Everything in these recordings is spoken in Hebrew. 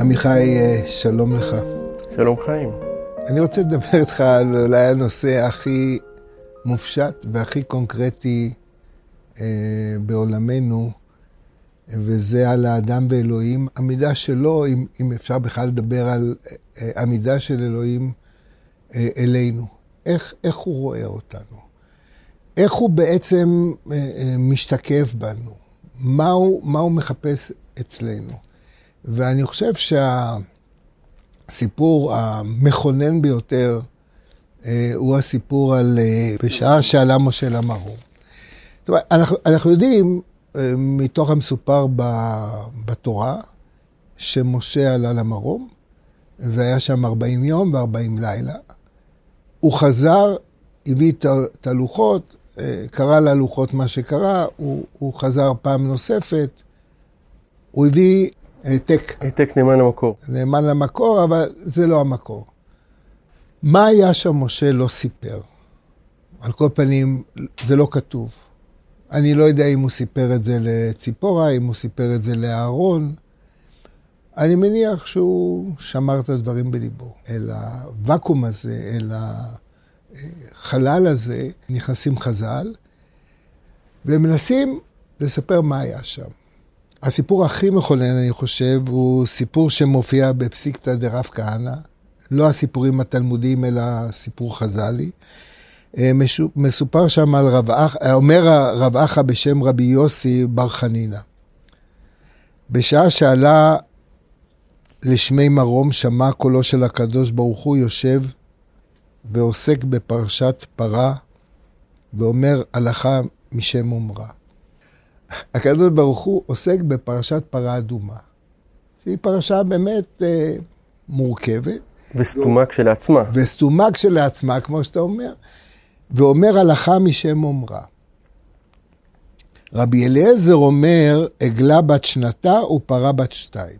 עמיחי, שלום לך. שלום חיים. אני רוצה לדבר איתך על אולי הנושא הכי מופשט והכי קונקרטי בעולמנו, וזה על האדם ואלוהים. המידה שלו, אם אפשר בכלל לדבר על המידה של אלוהים אלינו. איך הוא רואה אותנו? איך הוא בעצם משתקף בנו? מה הוא מחפש אצלנו? ואני חושב שהסיפור המכונן ביותר הוא הסיפור על בשעה שעלה משה למהום. זאת אומרת, אנחנו יודעים מתוך המסופר בתורה שמשה עלה למרום והיה שם 40 יום ו40 לילה. הוא חזר, הביא את הלוחות, קרא ללוחות מה שקרה, הוא חזר פעם נוספת, הוא הביא העתק נאמן למקור. נאמן למקור, אבל זה לא המקור. מה היה שם משה לא סיפר? על כל פנים, זה לא כתוב. אני לא יודע אם הוא סיפר את זה לציפורה, אם הוא סיפר את זה לאהרון. אני מניח שהוא שמר את הדברים בליבו. אל הוואקום הזה, אל החלל הזה, נכנסים חז"ל, ומנסים לספר מה היה שם. הסיפור הכי מכונן, אני חושב, הוא סיפור שמופיע בפסיקתא דרב כהנא. לא הסיפורים התלמודיים, אלא סיפור חז"לי. מסופר שם על רב אחא, אומר רב אחא בשם רבי יוסי בר חנינה. בשעה שעלה לשמי מרום, שמע קולו של הקדוש ברוך הוא יושב ועוסק בפרשת פרה, ואומר הלכה משם אומרה. הקדוש ברוך הוא עוסק בפרשת פרה אדומה, שהיא פרשה באמת מורכבת. וסתומה כשלעצמה. וסתומה כשלעצמה, כמו שאתה אומר. ואומר הלכה משם אומרה. רבי אליעזר אומר, עגלה בת שנתה ופרה בת שתיים.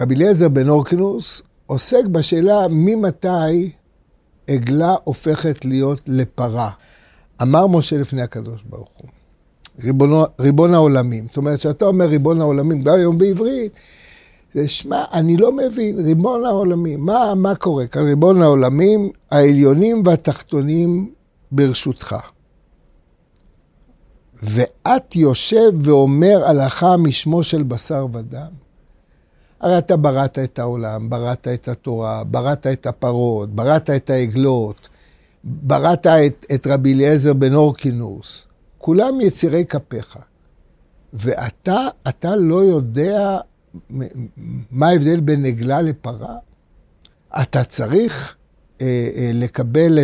רבי אליעזר בן הורקנוס עוסק בשאלה ממתי עגלה הופכת להיות לפרה. אמר משה לפני הקדוש ברוך הוא, ריבון העולמים. זאת אומרת, שאתה אומר ריבון העולמים, גם היום בעברית, זה שמה, אני לא מבין, ריבון העולמים, מה קורה? כאן ריבון העולמים, העליונים והתחתונים ברשותך. ואת יושב ואומר הלכה משמו של בשר ודם. הרי אתה בראת את העולם, בראת את התורה, בראת את הפרות, בראת את העגלות, בראת את רבי אליעזר בן הורקנוס. כולם יצירי כפיך. ואתה לא יודע מה ההבדל בין עגלה לפרה? אתה צריך לקבל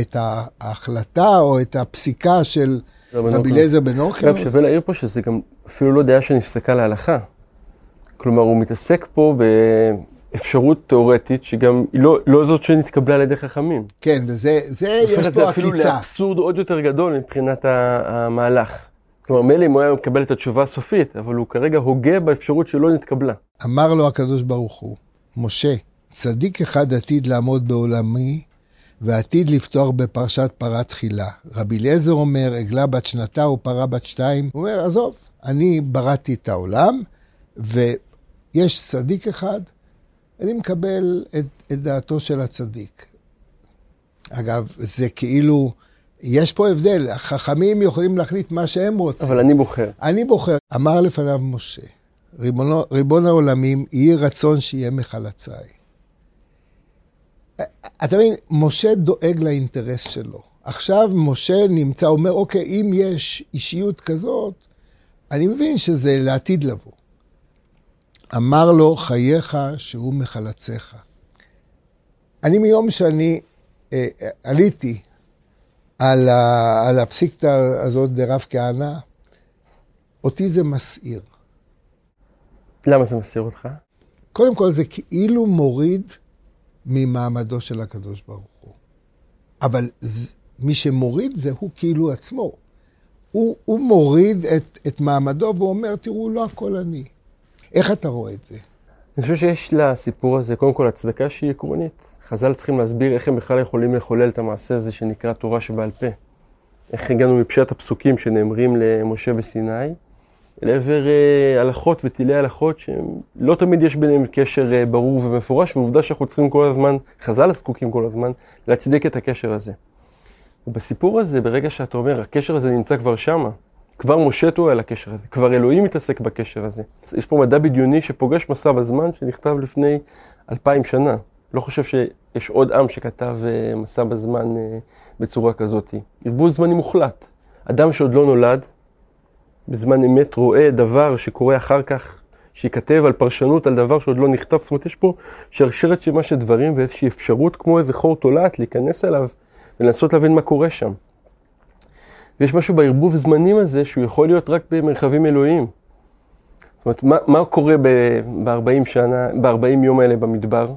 את ההחלטה או את הפסיקה של רבי אליעזר בן הורקנוס? שווה להעיר פה שזה גם אפילו לא דעה שנפסקה להלכה. כלומר, הוא מתעסק פה אפשרות תיאורטית, שגם היא לא זאת שנתקבלה על ידי חכמים. כן, וזה יש פה הקיצה. זה אפילו לאבסורד עוד יותר גדול מבחינת המהלך. כלומר, מילא אם הוא היה מקבל את התשובה הסופית, אבל הוא כרגע הוגה באפשרות שלא נתקבלה. אמר לו הקדוש ברוך הוא, משה, צדיק אחד עתיד לעמוד בעולמי, ועתיד לפתוח בפרשת פרה תחילה. רבי אליעזר אומר, עגלה בת שנתה ופרה בת שתיים. הוא אומר, עזוב, אני בראתי את העולם, ויש צדיק אחד, אני מקבל את דעתו של הצדיק. אגב, זה כאילו, יש פה הבדל, החכמים יכולים להחליט מה שהם רוצים. אבל אני בוחר. אני בוחר. אמר לפניו משה, ריבון העולמים, יהי רצון שיהיה מחלצי. אתה מבין, משה דואג לאינטרס שלו. עכשיו משה נמצא, אומר, אוקיי, אם יש אישיות כזאת, אני מבין שזה לעתיד לבוא. אמר לו, חייך שהוא מחלציך. אני מיום שאני עליתי על הפסיקתא הזאת דרב כהנא, אותי זה מסעיר. למה זה מסעיר אותך? קודם כל זה כאילו מוריד ממעמדו של הקדוש ברוך הוא. אבל מי שמוריד זה הוא כאילו עצמו. הוא מוריד את מעמדו והוא אומר, תראו, לא הכל אני. איך אתה רואה את זה? אני חושב שיש לסיפור הזה, קודם כל, הצדקה שהיא עקרונית. חז"ל צריכים להסביר איך הם בכלל יכולים לחולל את המעשה הזה שנקרא תורה שבעל פה. איך הגענו מפשט הפסוקים שנאמרים למשה בסיני, לעבר הלכות וטילי הלכות שלא תמיד יש ביניהם קשר ברור ומפורש, ועובדה שאנחנו צריכים כל הזמן, חז"ל הזקוקים כל הזמן, להצדיק את הקשר הזה. ובסיפור הזה, ברגע שאתה אומר, הקשר הזה נמצא כבר שמה, כבר משה טועה על הקשר הזה, כבר אלוהים מתעסק בקשר הזה. יש פה מדע בדיוני שפוגש מסע בזמן שנכתב לפני 2000 שנה. לא חושב שיש עוד עם שכתב מסע בזמן בצורה כזאת. ערבוב זמנים מוחלט. אדם שעוד לא נולד, בזמן אמת רואה דבר שקורה אחר כך, שייכתב על פרשנות, על דבר שעוד לא נכתב. זאת אומרת, יש פה שרשרת שמה שדברים ואיזושהי אפשרות כמו איזה חור תולעת להיכנס אליו ולנסות להבין מה קורה שם. ויש משהו בערבוב זמנים הזה שהוא יכול להיות רק במרחבים אלוהיים. זאת אומרת, מה קורה ב-40 יום האלה במדבר,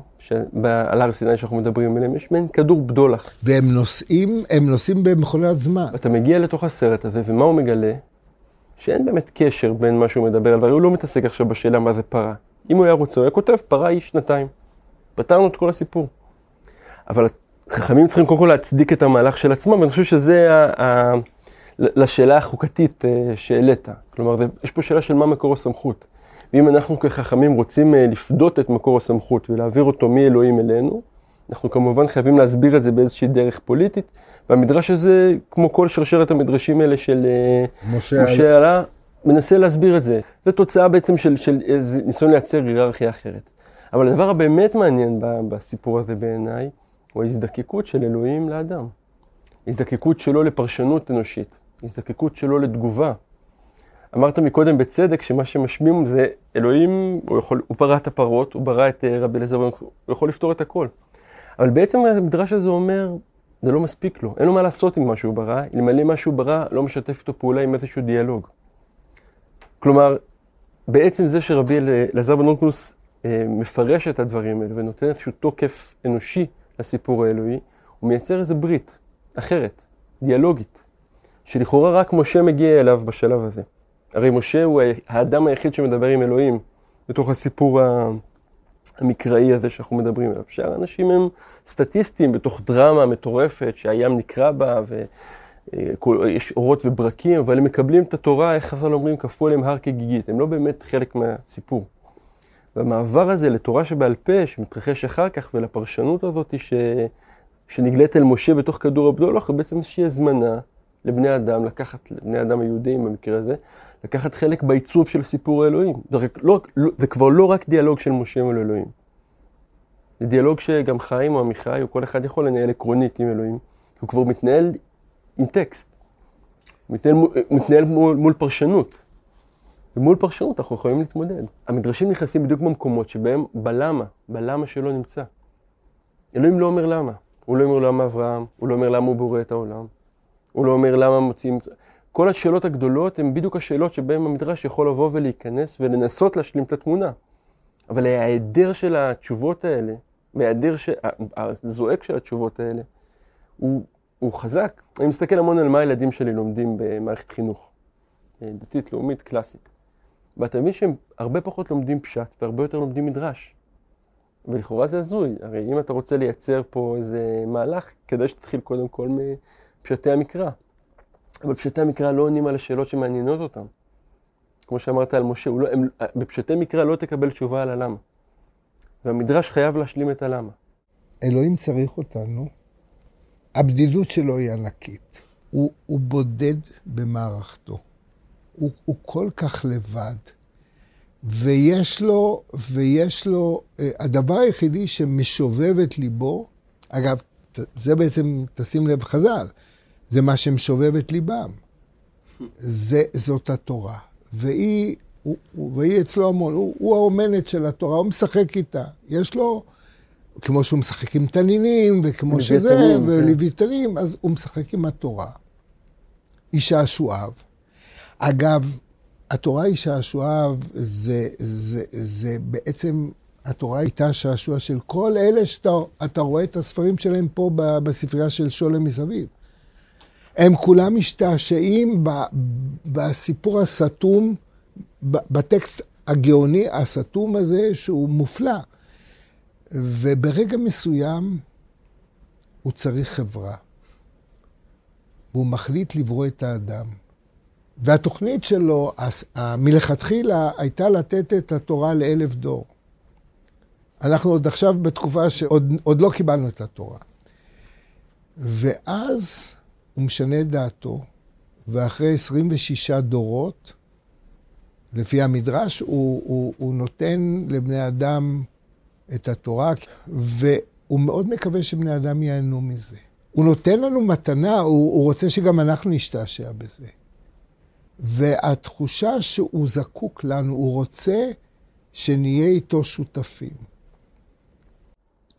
על הר סיני שאנחנו מדברים עליהם, יש מעין כדור בדולח. והם נוסעים, הם נוסעים במכונת זמן. אתה מגיע לתוך הסרט הזה, ומה הוא מגלה? שאין באמת קשר בין מה שהוא מדבר על, והרי הוא לא מתעסק עכשיו בשאלה מה זה פרה. אם הוא היה רוצה, הוא היה כותב, פרה היא 2. פתרנו את כל הסיפור. אבל חכמים צריכים קודם כל להצדיק את המהלך של עצמם, ואני חושב שזה לשאלה החוקתית שהעלית. כלומר, יש פה שאלה של מה מקור הסמכות. ואם אנחנו כחכמים רוצים לפדות את מקור הסמכות ולהעביר אותו מאלוהים אלינו, אנחנו כמובן חייבים להסביר את זה באיזושהי דרך פוליטית, והמדרש הזה, כמו כל שרשרת המדרשים האלה של משה עלה, מנסה להסביר את זה. זו תוצאה בעצם של ניסיון לייצר היררכיה אחרת. אבל הדבר הבאמת מעניין בסיפור הזה בעיניי, הוא ההזדקקות של אלוהים לאדם. הזדקקות שלו לפרשנות אנושית, הזדקקות שלו לתגובה. אמרת מקודם בצדק שמה שמשמיעים זה אלוהים, הוא ברא את הפרות, הוא ברא את רבי אליעזר בן הורקנוס, הוא יכול לפתור את הכל. אבל בעצם המדרש הזה אומר, זה לא מספיק לו, אין לו מה לעשות עם מה שהוא ברא, אלמלא מה שהוא ברא לא משתף אותו פעולה עם איזשהו דיאלוג. כלומר, בעצם זה שרבי אליעזר בן הורקנוס מפרש את הדברים האלה ונותן איזשהו תוקף אנושי לסיפור האלוהי, הוא מייצר איזו ברית אחרת, דיאלוגית, שלכאורה רק משה מגיע אליו בשלב הזה. הרי משה הוא האדם היחיד שמדבר עם אלוהים בתוך הסיפור המקראי הזה שאנחנו מדברים עליו. שאר האנשים הם סטטיסטים בתוך דרמה מטורפת שהים נקרא בה ויש אורות וברקים, אבל הם מקבלים את התורה, איך חז"ל אומרים, כפו עליהם הר כגיגית. הם לא באמת חלק מהסיפור. והמעבר הזה לתורה שבעל פה שמתרחש אחר כך ולפרשנות הזאת שנגלית אל משה בתוך כדור הבדולח, בעצם איזושהי הזמנה לבני אדם, לבני אדם היהודים במקרה הזה, לקחת חלק בעיצוב של סיפור האלוהים. זה כבר לא רק דיאלוג של משה מול אלוהים. זה דיאלוג שגם חיים או עמיחי או כל אחד יכול לנהל עקרונית עם אלוהים. הוא כבר מתנהל עם טקסט. מתנהל מול פרשנות. ומול פרשנות אנחנו יכולים להתמודד. המדרשים נכנסים בדיוק במקומות שבהם בלמה שלא נמצא. אלוהים לא אומר למה. הוא לא אומר למה אברהם, הוא לא אומר למה הוא בורא את העולם. הוא לא אומר למה מוצאים. כל השאלות הגדולות הן בדיוק השאלות שבהן המדרש יכול לבוא ולהיכנס ולנסות להשלים את התמונה. אבל ההיעדר של התשובות האלה, הזועק של התשובות האלה, הוא חזק. אני מסתכל המון על מה הילדים שלי לומדים במערכת חינוך. דתית, לאומית, קלאסית. ואתה מבין שהם הרבה פחות לומדים פשט והרבה יותר לומדים מדרש. ולכאורה זה הזוי. הרי אם אתה רוצה לייצר פה איזה מהלך, כדאי שתתחיל קודם כל פשטי המקרא. אבל פשטי המקרא לא עונים על השאלות שמעניינות אותם. כמו שאמרת על משה, בפשטי מקרא לא תקבל תשובה על הלמה. והמדרש חייב להשלים את הלמה. אלוהים צריך אותנו. הבדידות שלו היא ענקית. הוא בודד במערכתו. הוא כל כך לבד. ויש לו הדבר היחידי שמשובב את ליבו, אגב, זה בעצם, תשים לב חז"ל, זה מה שמשובב את ליבם. זאת התורה. והיא אצלו המון, הוא האומנת של התורה, הוא משחק איתה. יש לו, כמו שהוא משחק עם תנינים, וכמו שזה, ולוויתנים, אז הוא משחק עם התורה. אישה השואב. אגב, התורה היא שעשועב, זה בעצם, התורה הייתה שעשוע של כל אלה שאתה רואה את הספרים שלהם פה בספרייה של שולם מסביב. הם כולם משתעשעים בסיפור הסתום, בטקסט הגאוני הסתום הזה שהוא מופלא. וברגע מסוים הוא צריך חברה. והוא מחליט לברוא את האדם. והתוכנית שלו, מלכתחילה, הייתה לתת את התורה לאלף דור. אנחנו עוד עכשיו בתקופה שעוד לא קיבלנו את התורה. ואז הוא משנה דעתו, ואחרי 26 דורות, לפי המדרש, הוא נותן לבני אדם את התורה, והוא מאוד מקווה שבני אדם ייהנו מזה. הוא נותן לנו מתנה, הוא רוצה שגם אנחנו נשתעשע בזה. והתחושה שהוא זקוק לנו, הוא רוצה שנהיה איתו שותפים.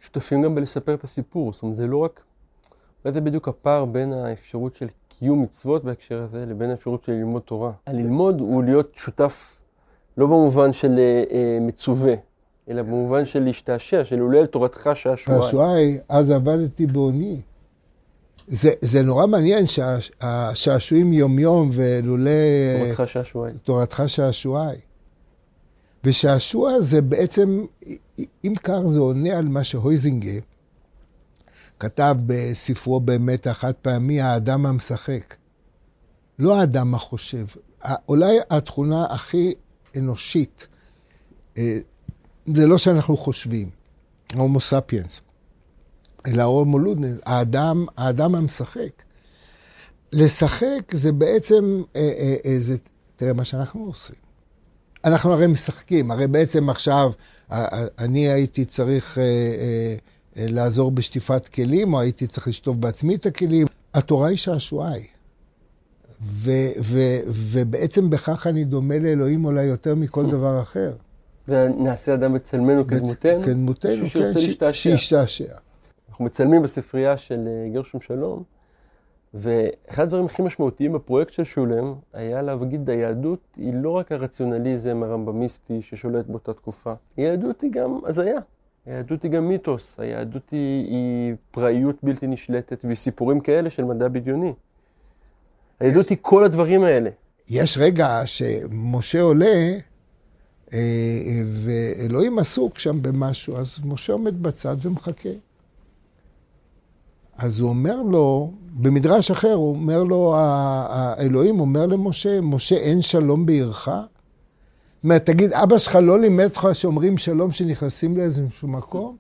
שותפים גם בלספר את הסיפור, זאת אומרת, זה לא רק... וזה בדיוק הפער בין האפשרות של קיום מצוות בהקשר הזה, לבין האפשרות של ללמוד תורה. הללמוד הוא להיות שותף, לא במובן של מצווה, אלא במובן של להשתעשע, של אולי אל תורתך שעשועי. אז עבדתי בעוני. זה נורא מעניין שהשעשועים יומיום ולולא... תורתך שעשועי. תורתך שעשועי. ושעשוע זה בעצם, אם כך זה עונה על מה שהויזינגר כתב בספרו באמת החד פעמי, האדם המשחק. לא האדם החושב. אולי התכונה הכי אנושית, זה לא שאנחנו חושבים, הומו סאפיינס, אלא הומו לודנס, האדם המשחק. לשחק זה בעצם, זה, תראה מה שאנחנו עושים. אנחנו הרי משחקים, הרי בעצם עכשיו, אני הייתי צריך... לעזור בשטיפת כלים, או הייתי צריך לשטוף בעצמי את הכלים. התורה היא שעשועי. ובעצם בכך אני דומה לאלוהים אולי יותר מכל דבר אחר. ונעשה אדם בצלמנו כדמותנו. כדמותנו, כן, שישתעשע. אנחנו מצלמים בספרייה של גרשם שלום, ואחד הדברים הכי משמעותיים בפרויקט של שולם, היה להגיד, היהדות היא לא רק הרציונליזם הרמב"מיסטי ששולט באותה תקופה. היהדות היא גם הזיה. היהדות היא גם מיתוס, היהדות היא פראיות בלתי נשלטת, וסיפורים כאלה של מדע בדיוני. היהדות היא כל הדברים האלה. יש רגע שמשה עולה, ואלוהים עסוק שם במשהו, אז משה עומד בצד ומחכה. אז הוא אומר לו, במדרש אחר, הוא אומר לו, האלוהים אומר למשה, משה אין שלום בעירך? זאת אומרת, תגיד, אבא שלך לא לימד אותך שאומרים שלום שנכנסים לאיזשהו מקום?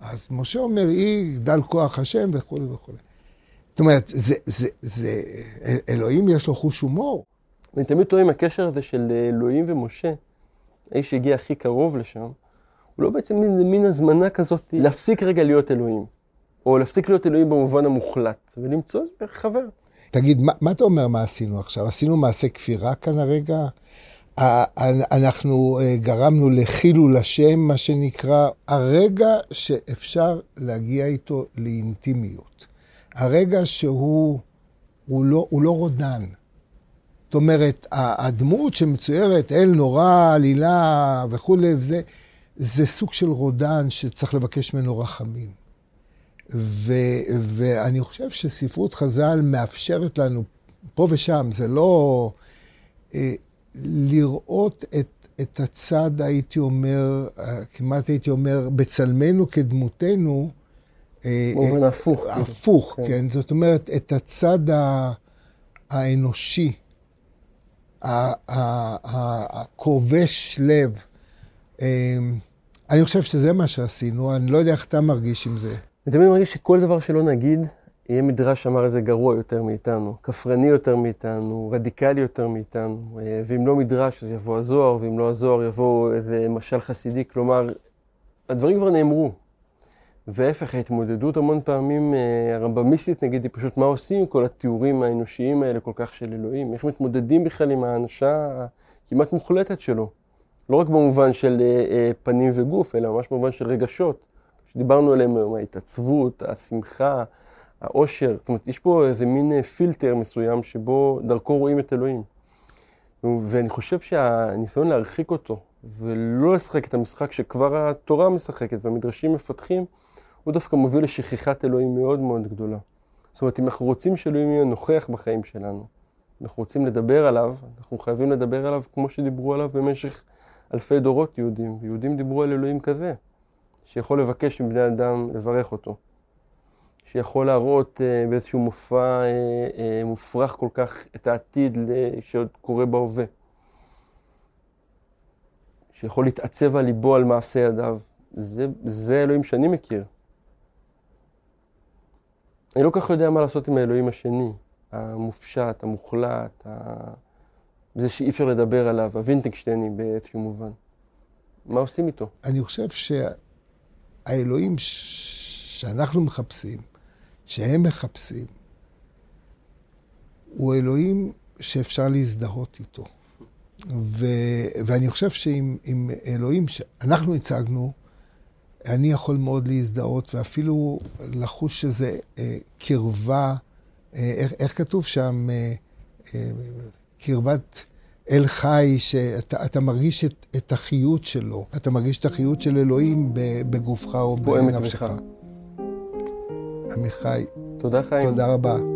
אז משה אומר, יגדל כוח השם וכו' וכו'. זאת אומרת, אלוהים יש לו חוש הומור. אני תמיד טועה עם הקשר הזה של אלוהים ומשה, האיש שהגיע הכי קרוב לשם, הוא לא בעצם מין הזמנה כזאת להפסיק רגע להיות אלוהים, או להפסיק להיות אלוהים במובן המוחלט, ולמצוא חבר. תגיד, מה אתה אומר מה עשינו עכשיו? עשינו מעשה כפירה כאן הרגע? אנחנו גרמנו לחילול השם, מה שנקרא, הרגע שאפשר להגיע איתו לאינטימיות. הרגע שהוא לא רודן. זאת אומרת, הדמות שמצוירת, אל נורא, עלילה וכו', זה סוג של רודן שצריך לבקש ממנו רחמים. ואני חושב שספרות חז"ל מאפשרת לנו, פה ושם, זה לא לראות את הצד, הייתי אומר, כמעט הייתי אומר, בצלמנו כדמותנו. מובן הפוך. הפוך, כן. זאת אומרת, את הצד האנושי, הכובש לב. אני חושב שזה מה שעשינו, אני לא יודע איך אתה מרגיש עם זה. אני תמיד מרגיש שכל דבר שלא נגיד, יהיה מדרש שאמר איזה גרוע יותר מאיתנו, כפרני יותר מאיתנו, רדיקלי יותר מאיתנו, ואם לא מדרש אז יבוא הזוהר, ואם לא הזוהר יבוא איזה משל חסידי, כלומר, הדברים כבר נאמרו. וההפך, ההתמודדות המון פעמים הרמב"מיסטית נגיד, היא פשוט מה עושים כל התיאורים האנושיים האלה כל כך של אלוהים, איך מתמודדים בכלל עם האנשה כמעט מוחלטת שלו. לא רק במובן של פנים וגוף, אלא ממש במובן של רגשות. דיברנו עליהם היום, ההתעצבות, השמחה, העושר. זאת אומרת, יש פה איזה מין פילטר מסוים שבו דרכו רואים את אלוהים. ואני חושב שהניסיון להרחיק אותו, ולא לשחק את המשחק שכבר התורה משחקת והמדרשים מפתחים, הוא דווקא מוביל לשכיחת אלוהים מאוד מאוד גדולה. זאת אומרת, אם אנחנו רוצים שאלוהים יהיה נוכח בחיים שלנו, אנחנו רוצים לדבר עליו, אנחנו חייבים לדבר עליו כמו שדיברו עליו במשך אלפי דורות יהודים, ויהודים דיברו על אלוהים כזה. שיכול לבקש מבני אדם לברך אותו. שיכול להראות באיזשהו מופע מופרך כל כך את העתיד שעוד קורה בהווה. שיכול להתעצב על ליבו, על מעשה ידיו. זה אלוהים שאני מכיר. אני לא כך יודע מה לעשות עם האלוהים השני, המופשט, המוחלט, זה שאי אפשר לדבר עליו, הוויטגנשטייני באיזשהו מובן. מה עושים איתו? אני חושב שהאלוהים שאנחנו מחפשים, שהם מחפשים, הוא אלוהים שאפשר להזדהות איתו. ואני חושב שעם אלוהים שאנחנו הצגנו, אני יכול מאוד להזדהות, ואפילו לחוש שזה קרבה, איך כתוב שם, קרבת אל חי, שאתה מרגיש את החיות שלו, אתה מרגיש את החיות של אלוהים בגופך או בנפשך. עמיחי, תודה חיים. תודה רבה.